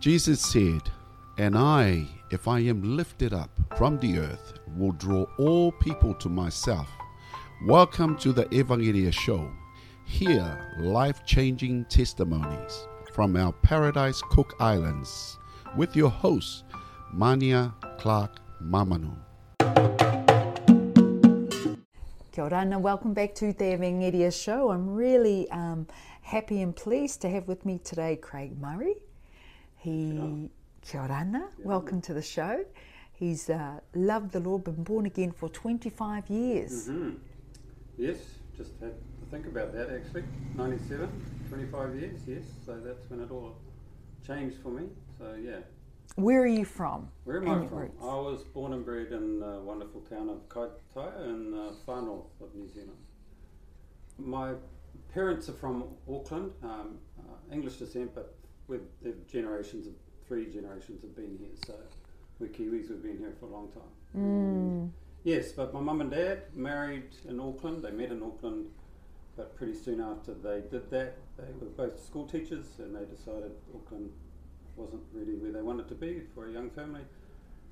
Jesus said, "And I, if I am lifted up from the earth, will draw all people to myself." Welcome to the Evangelia Show. Hear life-changing testimonies from our Paradise Cook Islands with your host, Mania Clark Mamanu. Kia ora and welcome back to the Evangelia Show. I'm really happy and pleased to have with me today Craig Murray. Kia ora, welcome to the show. He's loved the Lord, been born again for 25 years. Mm-hmm. Yes, just had to think about that actually. 97, 25 years, yes. So that's when it all changed for me. So yeah. Where are you from? Where am I from? Roots? I was born and bred in the wonderful town of Kaitaia in the far north of New Zealand. My parents are from Auckland, English descent, but three generations have been here, so we're Kiwis, we've been here for a long time. Mm. Yes, but my mum and dad married in Auckland, they met in Auckland, but pretty soon after they did that, they were both school teachers and they decided Auckland wasn't really where they wanted to be for a young family,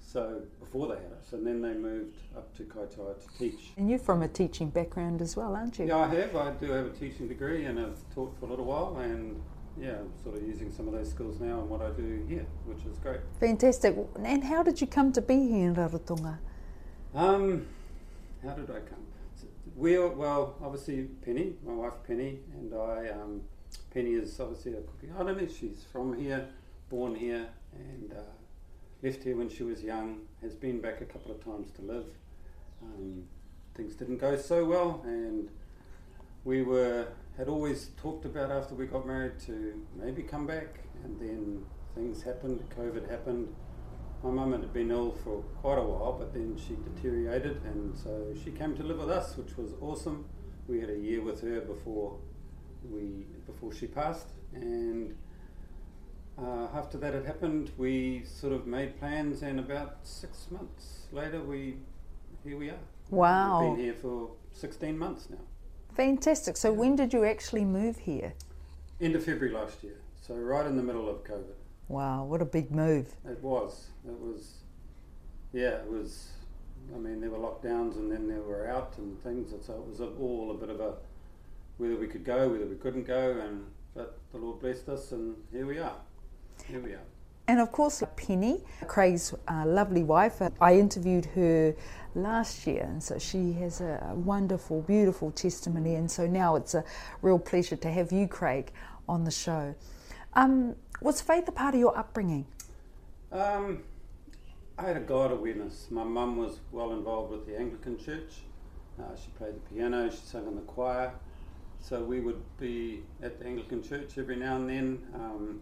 so before they had us, and then they moved up to Kaitaia to teach. And you're from a teaching background as well, aren't you? Yeah, I do have a teaching degree and I've taught for a little while, and yeah, I'm sort of using some of those skills now in what I do here, which is great. Fantastic. And how did you come to be here in Rarotonga? How did I come? Well, obviously Penny, my wife Penny, and I, Penny is obviously a cooking island. She's from here, born here, and left here when she was young, has been back a couple of times to live. Things didn't go so well, and we had always talked about after we got married to maybe come back, and then things happened, COVID happened. My mum had been ill for quite a while, but then she deteriorated, and so she came to live with us, which was awesome. We had a year with her before she passed, and after that had happened, we sort of made plans, and about 6 months later, here we are. Wow. We've been here for 16 months now. Fantastic. So when did you actually move here? End of February last year. So right in the middle of COVID. Wow, what a big move. It was, I mean, there were lockdowns and then there were out and things, and so it was all a bit of a, whether we could go, whether we couldn't go, but the Lord blessed us and here we are. And of course, Penny, Craig's lovely wife, I interviewed her last year, and so she has a wonderful, beautiful testimony, and so now it's a real pleasure to have you, Craig, on the show. Was faith a part of your upbringing? I had a God awareness. My mum was well involved with the Anglican Church. She played the piano, she sang in the choir, so we would be at the Anglican Church every now and then,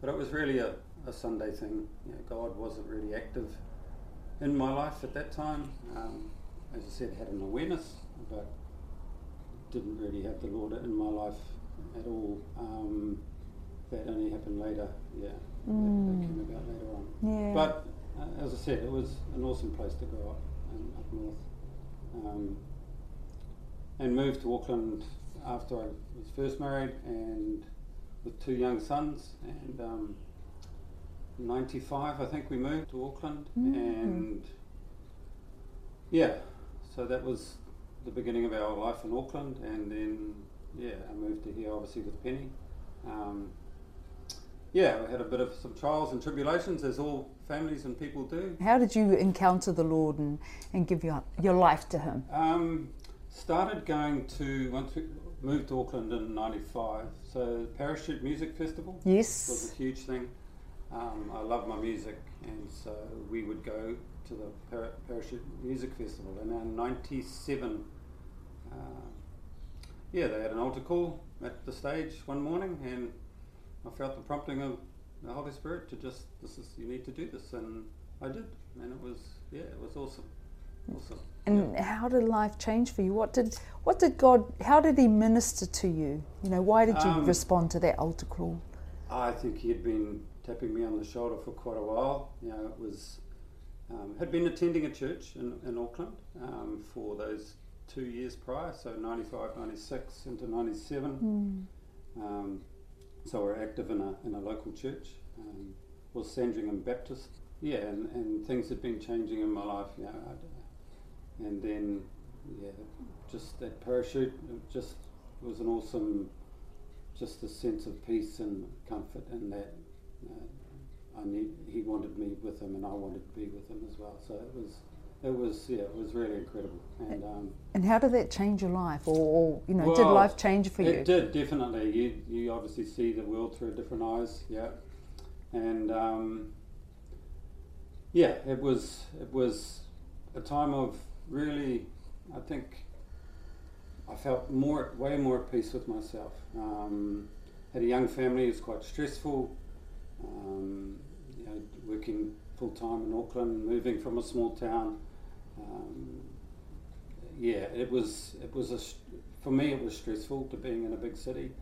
but it was really a Sunday thing. You know, God wasn't really active in my life at that time. As I said, I had an awareness, but didn't really have the Lord in my life at all. That only happened later, yeah. Mm. That came about later on. Yeah. But as I said, it was an awesome place to grow up, and up north. And moved to Auckland after I was first married, and with two young sons, and 95 I think we moved to Auckland. Mm-hmm. And yeah, so that was the beginning of our life in Auckland, and then yeah, I moved to here obviously with Penny. Yeah, we had a bit of some trials and tribulations, as all families and people do. How did you encounter the Lord and give your life to Him? Moved to Auckland in 95, so Parachute Music Festival. Yes. Was a huge thing. I love my music, and so we would go to the Parachute Music Festival. And in 97, they had an altar call at the stage one morning, and I felt the prompting of the Holy Spirit to you need to do this, and I did, and it was awesome. And How did life change for you? What did God? How did He minister to you? You know, why did you respond to that altar call? I think He had been tapping me on the shoulder for quite a while. You know, it was had been attending a church in Auckland for those 2 years prior, so 95, 96 into 97. Mm. So we're active in a local church, was Sandringham Baptist. Yeah, and things had been changing in my life, you know. And then, yeah, just that parachute, it just was an awesome, just a sense of peace and comfort in that. He wanted me with him, and I wanted to be with him as well. So it was really incredible. And how did that change your life, or you know, well, did life change for you? It did, definitely. You obviously see the world through different eyes, yeah. And yeah, it was a time of really, I think, I felt way more at peace with myself. Had a young family, it was quite stressful. You know, working full time in Auckland, moving from a small town. Yeah, for me it was stressful to being in a big city.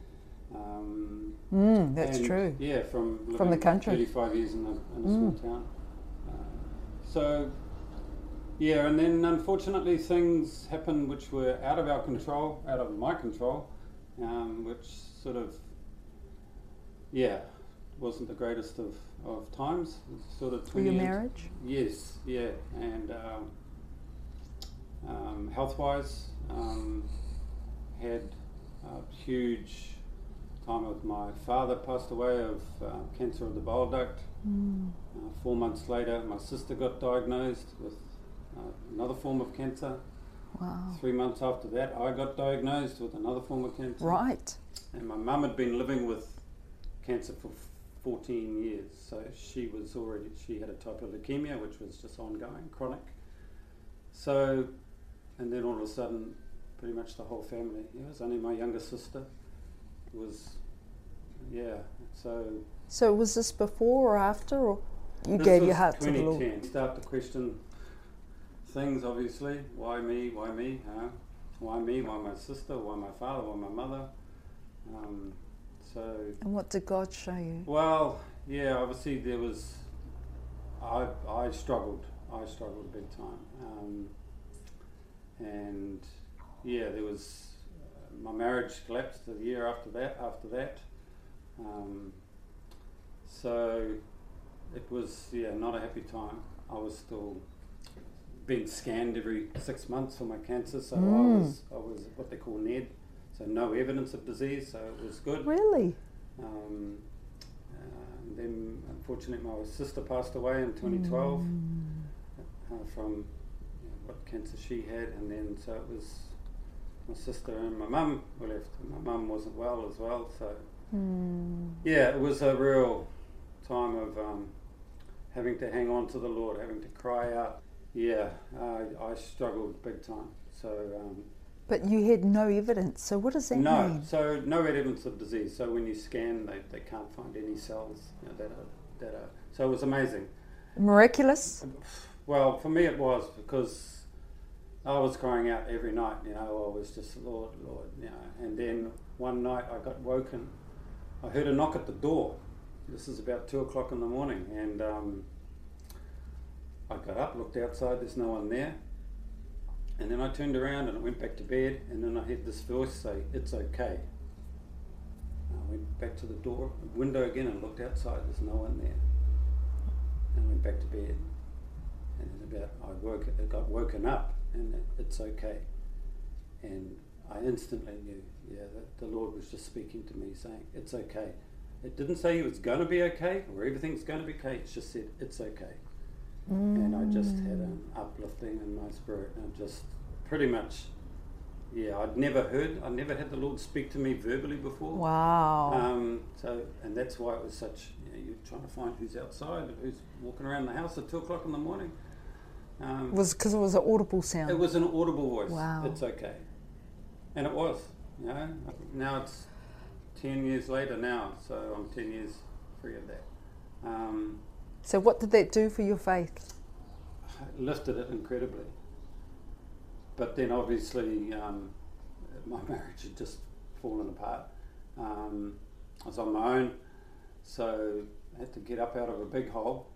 That's true. Yeah, from the country. 35 years in a small town. So. Yeah, and then unfortunately things happened which were out of our control, out of my control, which sort of, yeah, wasn't the greatest of times. Sort of 20 years. Your marriage? Yes, yeah, and health-wise, had a huge time with my father, passed away of cancer of the bile duct. 4 months later, my sister got diagnosed with another form of cancer. Wow. 3 months after that, I got diagnosed with another form of cancer. Right. And my mum had been living with cancer for 14 years, so she had a type of leukemia which was just ongoing, chronic. So, and then all of a sudden, pretty much the whole family. It was only my younger sister. It was, yeah. So was this before or after, or you gave your heart to the Lord? 2010. Start to question things, obviously. Why me? Why me? Why my sister? Why my father? Why my mother? And what did God show you? Well, yeah, obviously there was. I struggled big time, and yeah, there was. My marriage collapsed the year after that. So it was, yeah, not a happy time. I was still being scanned every 6 months for my cancer, so I was what they call NED, so no evidence of disease, so it was good. Really? Then, unfortunately, my sister passed away in 2012 from what cancer she had, and then so it was my sister and my mum were left. My mum wasn't well as well, so yeah, it was a real time of having to hang on to the Lord, having to cry out. Yeah, I struggled big time. So, but you had no evidence. So what does that mean? So no evidence of disease. So when you scan, they can't find any cells, you know, that are. So it was amazing. Miraculous. Well, for me it was, because I was crying out every night. You know, I was just Lord. You know, and then one night I got woken. I heard a knock at the door. This is about 2 o'clock in the morning, and. I got up, looked outside, there's no one there, and then I turned around and I went back to bed, and then I heard this voice say, "It's okay." And I went back to the window again and looked outside, there's no one there, and I went back to bed, and I got woken up, and it's okay, and I instantly knew, yeah, that the Lord was just speaking to me, saying, "It's okay." It didn't say it was going to be okay, or everything's going to be okay, it just said, "It's okay." And I just had an uplifting in my spirit, and just pretty much, yeah, I'd never had the Lord speak to me verbally before. Wow. So, and that's why it was such, you know, you're trying to find who's outside, who's walking around the house at 2 o'clock in the morning. Was because it was an audible sound. It was an audible voice. Wow. It's okay. And it was, you know. Now it's 10 years later now, so I'm 10 years free of that. So what did that do for your faith? It lifted it incredibly. But then obviously my marriage had just fallen apart. I was on my own, so I had to get up out of a big hole.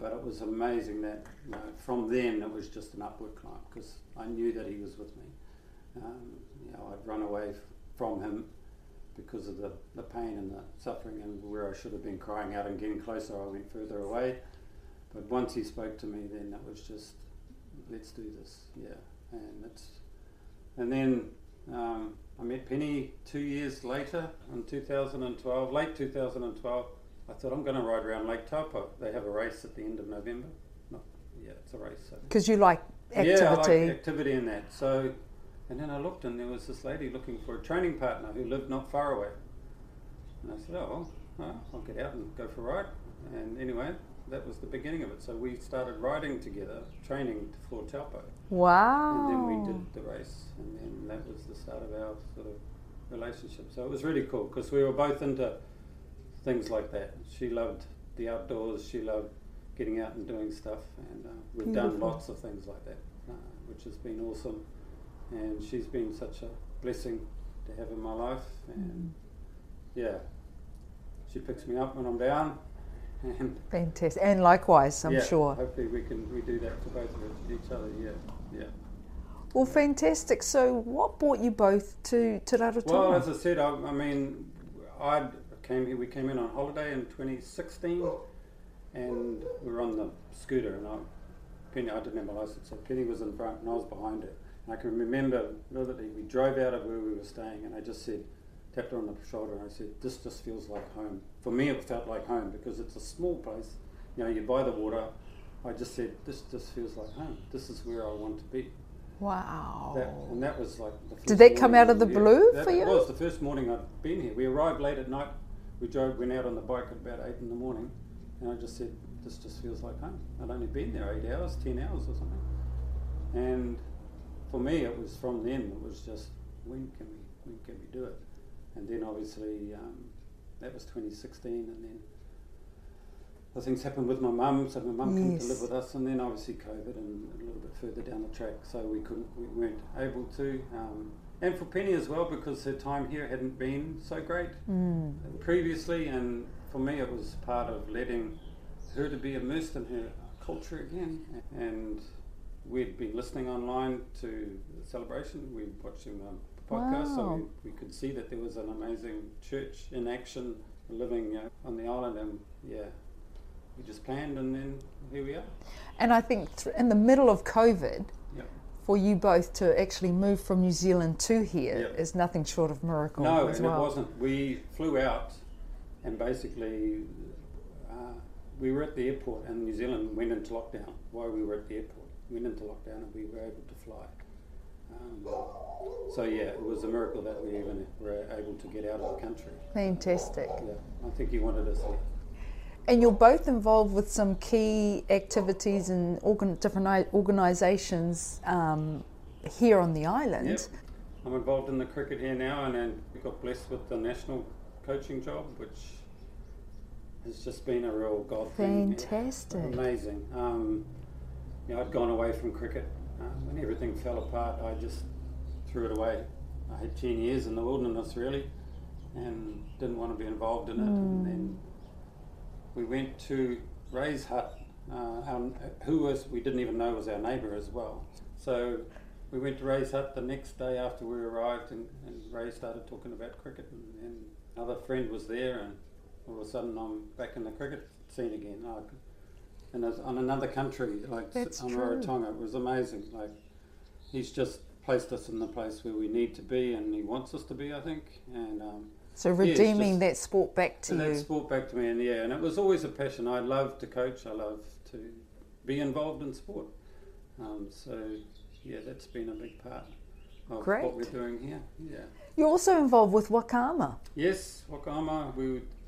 But it was amazing that, you know, from then it was just an upward climb, because I knew that he was with me. You know, I'd run away from him because of the pain and the suffering, and where I should have been crying out and getting closer, I went further away. But once he spoke to me, then it was just, let's do this, yeah. And then I met Penny 2 years later in 2012, late 2012. I thought, I'm going to ride around Lake Taupo. They have a race at the end of November. No, yeah, it's a race. Because you like activity. Yeah, I like activity in that. So, and then I looked, and there was this lady looking for a training partner who lived not far away. And I said, oh, well, I'll get out and go for a ride. And anyway, that was the beginning of it. So we started riding together, training for Taupo. Wow. And then we did the race. And then that was the start of our sort of relationship. So it was really cool because we were both into things like that. She loved the outdoors, she loved getting out and doing stuff, and we've done lots of things like that, which has been awesome. And she's been such a blessing to have in my life. And yeah, she picks me up when I'm down. And fantastic, and likewise, I'm sure. Hopefully we do that for both of each other. Yeah. Well, fantastic. So, what brought you both to Rarotonga? Well, as I said, I mean, I came here. We came in on holiday in 2016, and we were on the scooter. And Penny, I didn't have my license, so Penny was in front, and I was behind her. And I can remember vividly, we drove out of where we were staying, and I just said, tapped her on the shoulder, and I said, "This just feels like home." For me, it felt like home because it's a small place. You know, you're by the water. I just said, "This just feels like home. This is where I want to be." Wow. That was like. The first Did that come out of the blue for you? It was the first morning I'd been here. We arrived late at night. We went out on the bike at about 8 in the morning, and I just said, "This just feels like home." I'd only been there 10 hours or something. And for me, it was from then. It was just, when can we do it? And then obviously that was 2016, and then the things happened with my mum, so my mum came to live with us, and then obviously COVID, and a little bit further down the track, so we weren't able to. And for Penny as well, because her time here hadn't been so great previously, and for me it was part of letting her to be immersed in her culture again. And we'd been listening online to the celebration, we were watching the podcast, so we could see that there was an amazing church in action, living on the island, and yeah, we just planned, and then here we are. And I think in the middle of COVID, for you both to actually move from New Zealand to here is nothing short of miracle. No, as well. It wasn't. We flew out, and basically we were at the airport, and New Zealand went into lockdown while we were at the airport. And we were able to fly. So yeah, it was a miracle that we even were able to get out of the country. Fantastic. Yeah, I think he wanted us here. And you're both involved with some key activities and different organisations here on the island. Yep. I'm involved in the cricket here now, and then we got blessed with the national coaching job, which has just been a real God thing. Fantastic. Amazing. You know, I'd gone away from cricket. When everything fell apart, I just threw it away. I had 10 years in the wilderness, really, and didn't want to be involved in it. And then we went to Ray's hut, we didn't even know was our neighbour as well. So we went to Ray's hut the next day after we arrived, and Ray started talking about cricket, and another friend was there, and all of a sudden I'm back in the cricket scene again. And it's on another country, like on Rarotonga. It was amazing. Like, he's just placed us in the place where we need to be, and he wants us to be, I think. And so redeeming that sport back to you. That sport back to me, and it was always a passion. I love to coach. I love to be involved in sport. That's been a big part of what we're doing here. Yeah. You're also involved with Wakama. Yes, Wakama.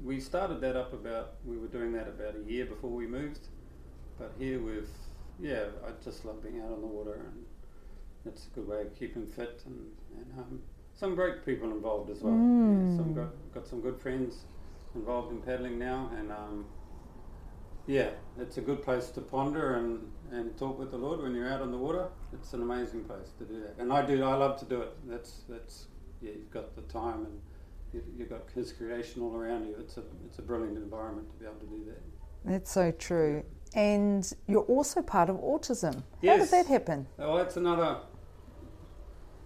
We started that up we were doing that about a year before we moved. But here I just love being out on the water, and it's a good way of keeping fit, and some great people involved as well. Yeah, got some good friends involved in paddling now, and it's a good place to ponder and talk with the Lord when you're out on the water. It's an amazing place to do that, and I love to do it. That's you've got the time, and you've got His creation all around you. It's a brilliant environment to be able to do that. That's so true. And you're also part of autism. Yes. How did that happen? Well, that's another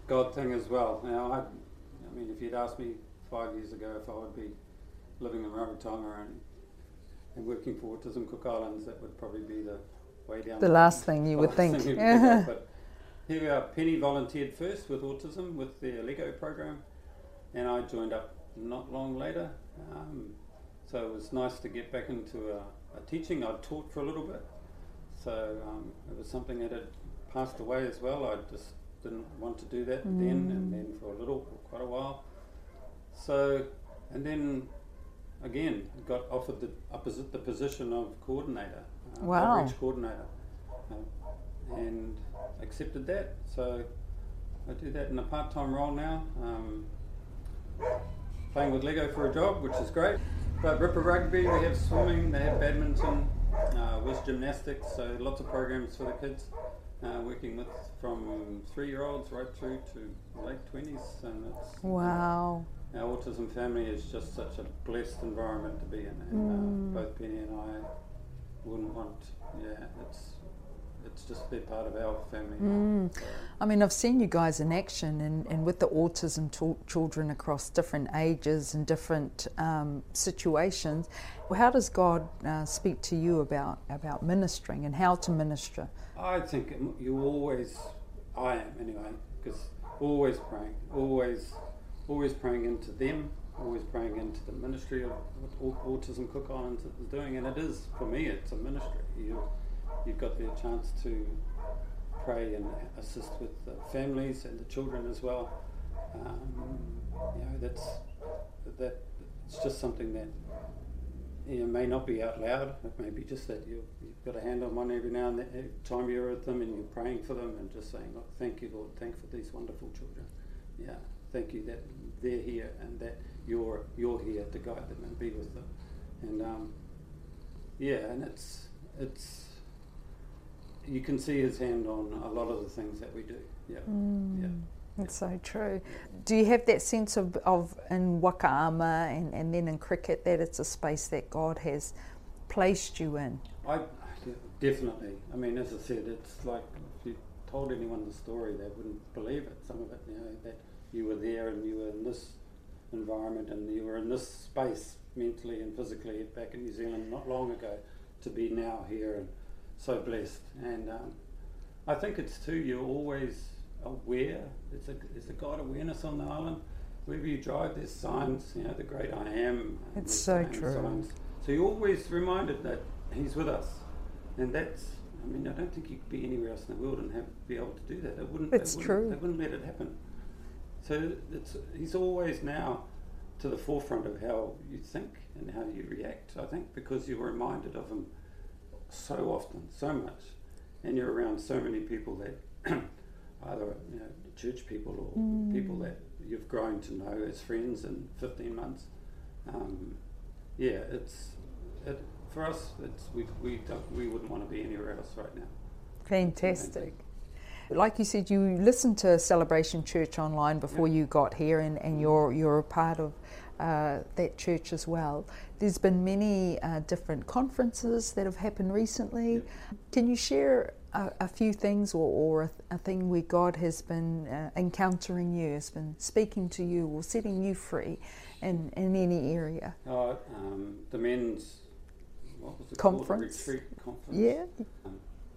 God thing as well. Now, I mean, if you'd asked me 5 years ago if I would be living in Rarotonga and working for Autism Cook Islands, that would probably be the way down. The last thing you would think. Yeah. But here we are. Penny volunteered first with autism with their Lego program, and I joined up not long later. So it was nice to get back into a teaching. I'd taught for a little bit, so it was something that had passed away as well. I just didn't want to do that then, and then for quite a while. So, and then again, got offered the position of coordinator, outreach coordinator, and accepted that. So I do that in a part-time role now, playing with Lego for a job, which is great. But Ripper Rugby, we have swimming, they have badminton, with gymnastics, so lots of programs for the kids, working with from 3-year-olds right through to late 20s. And it's, our autism family is just such a blessed environment to be in, and both Penny and I wouldn't want, it's just be part of our family. So. I mean, I've seen you guys in action and with the autism children across different ages and different situations. Well, how does God speak to you about ministering and how to minister? I think you always, I am anyway, because always praying, always praying into them, always praying into the ministry of what Autism Cook Islands is doing, and it is, for me, it's a ministry. You've got the chance to pray and assist with the families and the children as well. It's just something that may not be out loud. It may be just that you've got a hand on one every now and then, every time you're with them and you're praying for them and just saying, "Look, thank you, Lord, thank you for these wonderful children. Yeah, thank you that they're here and that you're here to guide them and be with them." And and it's. You can see his hand on a lot of the things that we do. That's so true. Do you have that sense of in Wakama and then in cricket that it's a space that God has placed you in? Definitely. I mean, as I said, it's like if you told anyone the story, they wouldn't believe it. Some of it, that you were there and you were in this environment and you were in this space mentally and physically back in New Zealand not long ago to be now here and so blessed. And I think it's too, you're always aware. There's a God awareness on the island. Wherever you drive, there's signs, the great I am. It's so true. Signs. So you're always reminded that he's with us. And that's, I don't think you could be anywhere else in the world and be able to do that. They wouldn't let it happen. So he's always now to the forefront of how you think and how you react, I think, because you're reminded of him so often, so much, and you're around so many people that either church people or people that you've grown to know as friends in 15 months. For us, we wouldn't want to be anywhere else right now. Fantastic. Like you said, you listened to Celebration Church online before you got here, and you're a part of that church as well. There's been many different conferences that have happened recently. Yep. Can you share a few things or a thing where God has been encountering you, has been speaking to you or setting you free in any area? The men's conference? Retreat conference.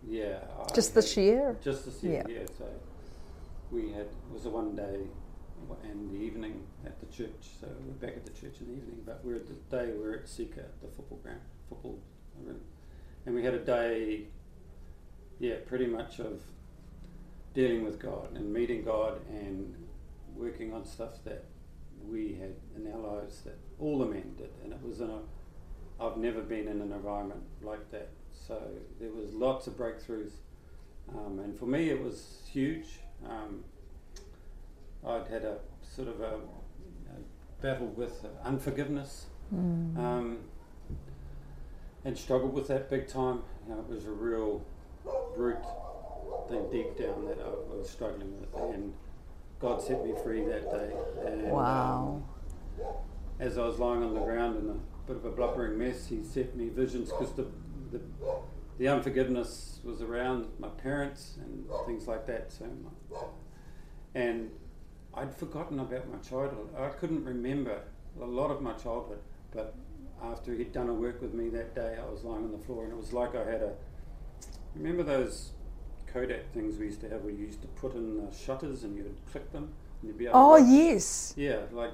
Yeah. Just this year, yeah. So it was a one-day in the evening at the church, so we're back at the church in the evening, but we're at the day we're at Sika, the football room, and we had a day pretty much of dealing with God and meeting God and working on stuff that we had in our lives that all the men did, and it was I've never been in an environment like that, so there was lots of breakthroughs, and for me it was huge. I'd had a sort of a battle with unforgiveness, and struggled with that big time. It was a real root thing deep down that I was struggling with, and God set me free that day. And, as I was lying on the ground in a bit of a blubbering mess, he sent me visions because the unforgiveness was around my parents and things like that. So. And I'd forgotten about my childhood. I couldn't remember a lot of my childhood, but after he'd done a work with me that day, I was lying on the floor, and it was like I had a... Remember those Kodak things we used to have where you used to put in the shutters and you'd click them? And you'd be able to, yes. Yeah, like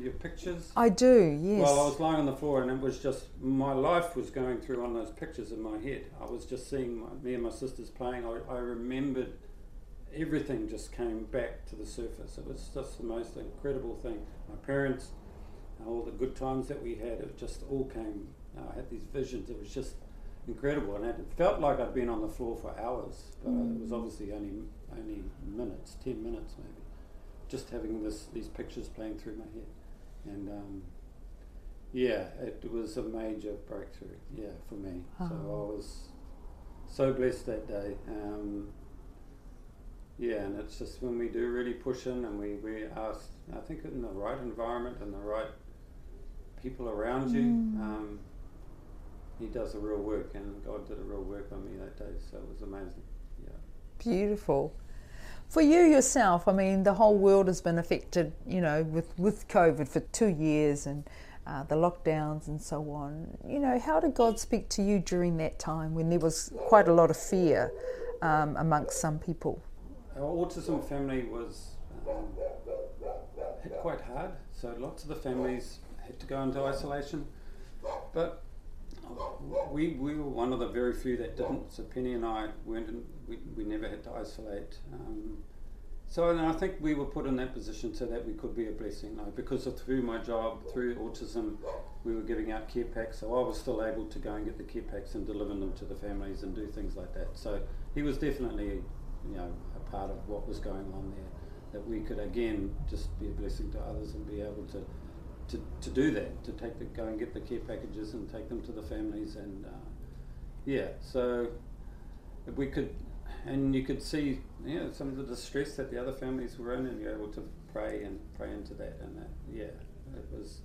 your pictures. I do, yes. Well, I was lying on the floor, and it was just... My life was going through on those pictures in my head. I was just seeing me and my sisters playing. I remembered... Everything just came back to the surface. It was just the most incredible thing. My parents, all the good times that we had, it just all came. I had these visions. It was just incredible, and it felt like I'd been on the floor for hours, but it was obviously only minutes, 10 minutes maybe. Just having these pictures playing through my head, and yeah, it was a major breakthrough. Yeah, for me. Oh. So I was so blessed that day. Yeah, and it's just when we do really push in and we ask, I think in the right environment and the right people around you, he does the real work, and God did a real work on me that day, so it was amazing. Yeah. Beautiful. For you yourself, I mean, the whole world has been affected, you know, with COVID for 2 years and the lockdowns and so on. You know, how did God speak to you during that time when there was quite a lot of fear amongst some people? Our autism family was hit quite hard, so lots of the families had to go into isolation, but we were one of the very few that didn't, so Penny and I weren't, we never had to isolate. So and I think we were put in that position so that we could be a blessing, though, because through my job, through autism, we were giving out care packs, so I was still able to go and get the care packs and deliver them to the families and do things like that, so he was definitely, you know, a part of what was going on there, that we could again just be a blessing to others and be able to do that, to take go and get the care packages and take them to the families, and yeah, so we could, and you could see, you know, some of the distress that the other families were in, and you're able to pray into that, and that, yeah, it was,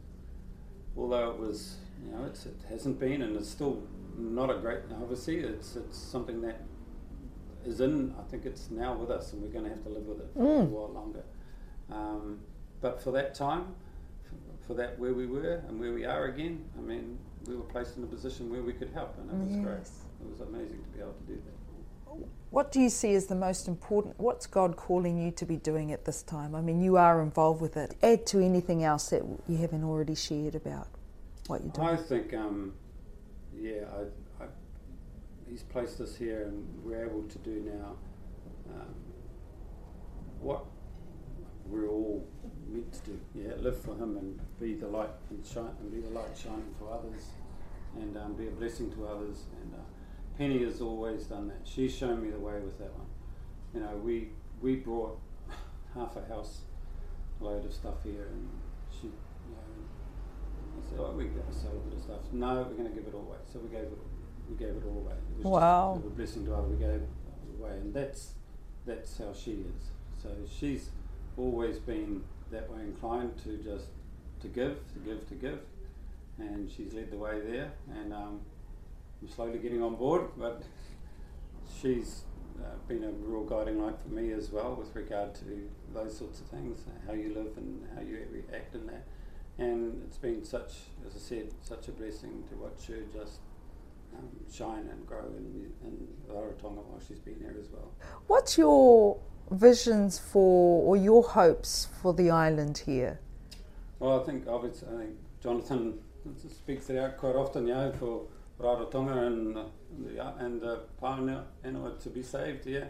although it was, you know, it hasn't been, and it's still not a great, obviously, it's something that is in, I think it's now with us, and we're going to have to live with it for a while longer. But for that time, for that where we were and where we are again, I mean, we were placed in a position where we could help, and it was great. It was amazing to be able to do that. What do you see as the most important? What's God calling you to be doing at this time? I mean, you are involved with it. Add to anything else that you haven't already shared about what you're doing. I think, yeah, He's placed us here, and we're able to do now what we're all meant to do. Yeah, live for Him and be the light and shine, and be the light shining for others, and be a blessing to others. And Penny has always done that. She's shown me the way with that one. You know, we brought half a house load of stuff here, and she, you know, I said, "Oh, we got to sell a bit of stuff." No, we're going to give it all away. So we gave it. We gave it all away. It was just a blessing to others. We gave it away, and that's how she is. So she's always been that way inclined to just to give, and she's led the way there. And I'm slowly getting on board, but she's been a real guiding light for me as well with regard to those sorts of things, how you live and how you react in that. And it's been such, as I said, such a blessing to watch her just shine and grow in Rarotonga while she's been there as well. What's your visions for, or your hopes for the island here? Well, I think obviously, I think Jonathan speaks it out quite often, you know, for Rarotonga and the Pānui to be saved, yeah.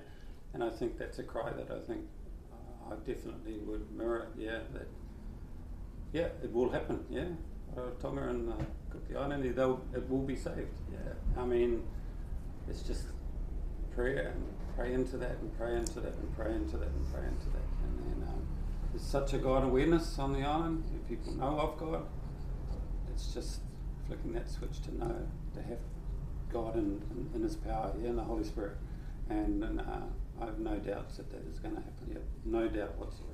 And I think that's a cry that I think I definitely would mirror, yeah. That, yeah, it will happen, yeah. Rarotonga and the island, it will be saved. Yeah, I mean, it's just prayer and pray into that, and then there's such a God awareness on the island. If people know of God, it's just flicking that switch to know, to have God in His power, yeah, in the Holy Spirit, and I have no doubts that that is going to happen. Yeah, no doubt whatsoever.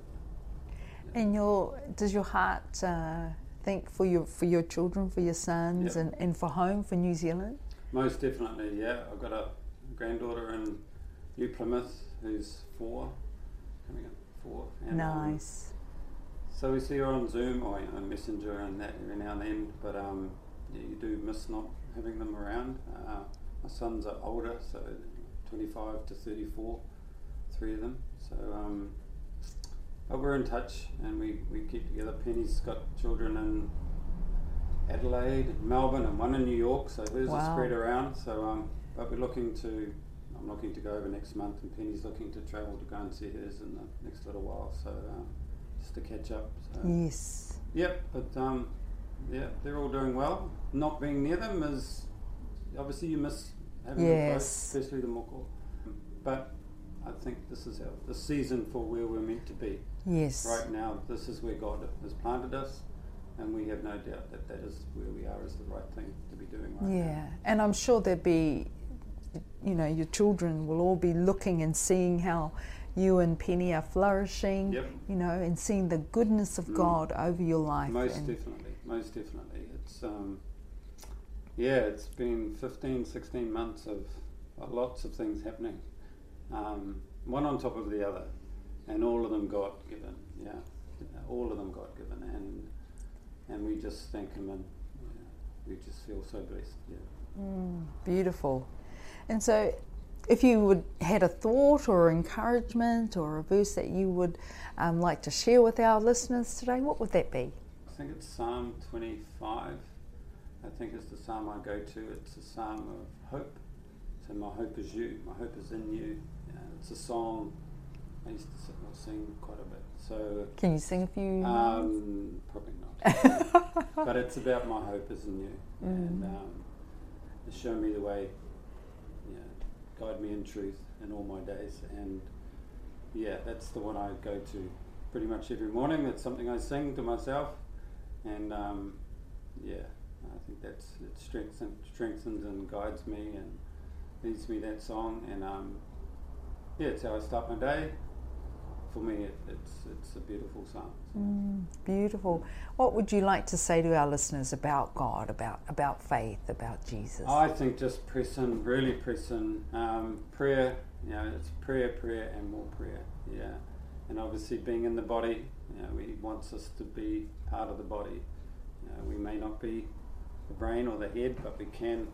Yeah. And does your heart? Think for your children, for your sons, yep. and for home, for New Zealand? Most definitely, yeah. I've got a granddaughter in New Plymouth who's 4, coming up before. And, nice. So we see her on Zoom or on Messenger and that every now and then, but yeah, you do miss not having them around. My sons are older, so 25 to 34, three of them. So but we're in touch and we keep together. Penny's got children in Adelaide, Melbourne, and one in New York, so hers are spread around. So but we're looking to, I'm looking to go over next month, and Penny's looking to travel to go and see hers in the next little while, so just to catch up. So. Yes. Yep, but yeah, they're all doing well. Not being near them is, obviously you miss having them close, especially the moko. But I think this is the season for where we're meant to be. Yes. Right now, this is where God has planted us, and we have no doubt that that is where we are, is the right thing to be doing right now. Yeah, and I'm sure there'd be, you know, your children will all be looking and seeing how you and Penny are flourishing, you know, and seeing the goodness of God over your life. Most definitely. It's, yeah, it's been 15, 16 months of lots of things happening, one on top of the other, and all of them God given, all of them God given, and we just thank Him, and we just feel so blessed, beautiful. And so, if you would had a thought or encouragement or a verse that you would like to share with our listeners today, what would that be? I think it's Psalm 25. I think it's the psalm I go to. It's a psalm of hope. So my hope is you. My hope is in you. It's a song I used to sing quite a bit. So can you sing a few? Probably not. But it's about my hope is in you, and show me the way. Guide me in truth in all my days, and yeah, that's the one I go to pretty much every morning. That's something I sing to myself, and yeah, I think that's it strengthens and guides me and leads me, that song, and yeah, it's how I start my day. For me, it's a beautiful song. Beautiful. What would you like to say to our listeners about God, about faith, about Jesus? I think just press in, prayer. You know, it's prayer, and more prayer. Yeah, and obviously being in the body, you know, He wants us to be part of the body. You know, we may not be the brain or the head, but we can.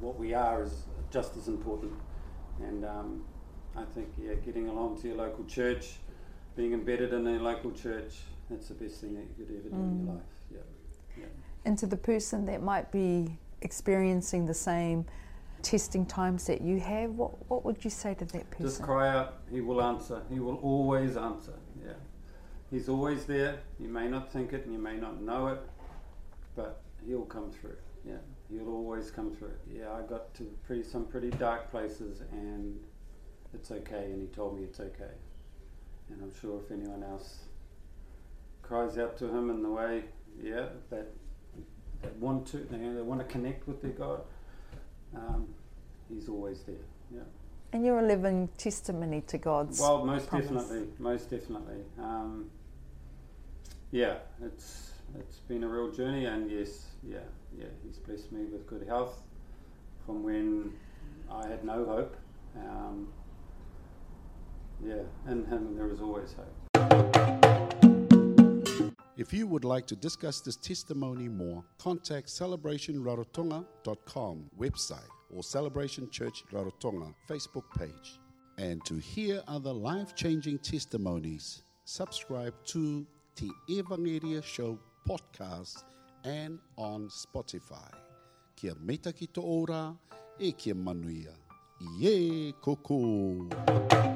What we are is just as important, and. I think, yeah, getting along to your local church, being embedded in a local church, that's the best thing that you could ever do in your life. Yeah. And to the person that might be experiencing the same testing times that you have, what would you say to that person? Just cry out. He will answer. He will always answer. Yeah, He's always there. You may not think it and you may not know it, but He'll come through. Yeah, He'll always come through. Yeah, I got to some pretty dark places, and it's okay, and He told me it's okay. And I'm sure if anyone else cries out to Him in the way, that they want to connect with their God, He's always there. Yeah. And you're a living testimony to God's promise. Definitely. Yeah, it's been a real journey, and yes, He's blessed me with good health from when I had no hope. In Him there is always hope. If you would like to discuss this testimony more, contact celebrationrarotonga.com website or Celebration Church Rarotonga Facebook page. And to hear other life-changing testimonies, subscribe to the Evangelia Show podcast and on Spotify. Kia meta ki to ora e kia manuia. Yay, Coco!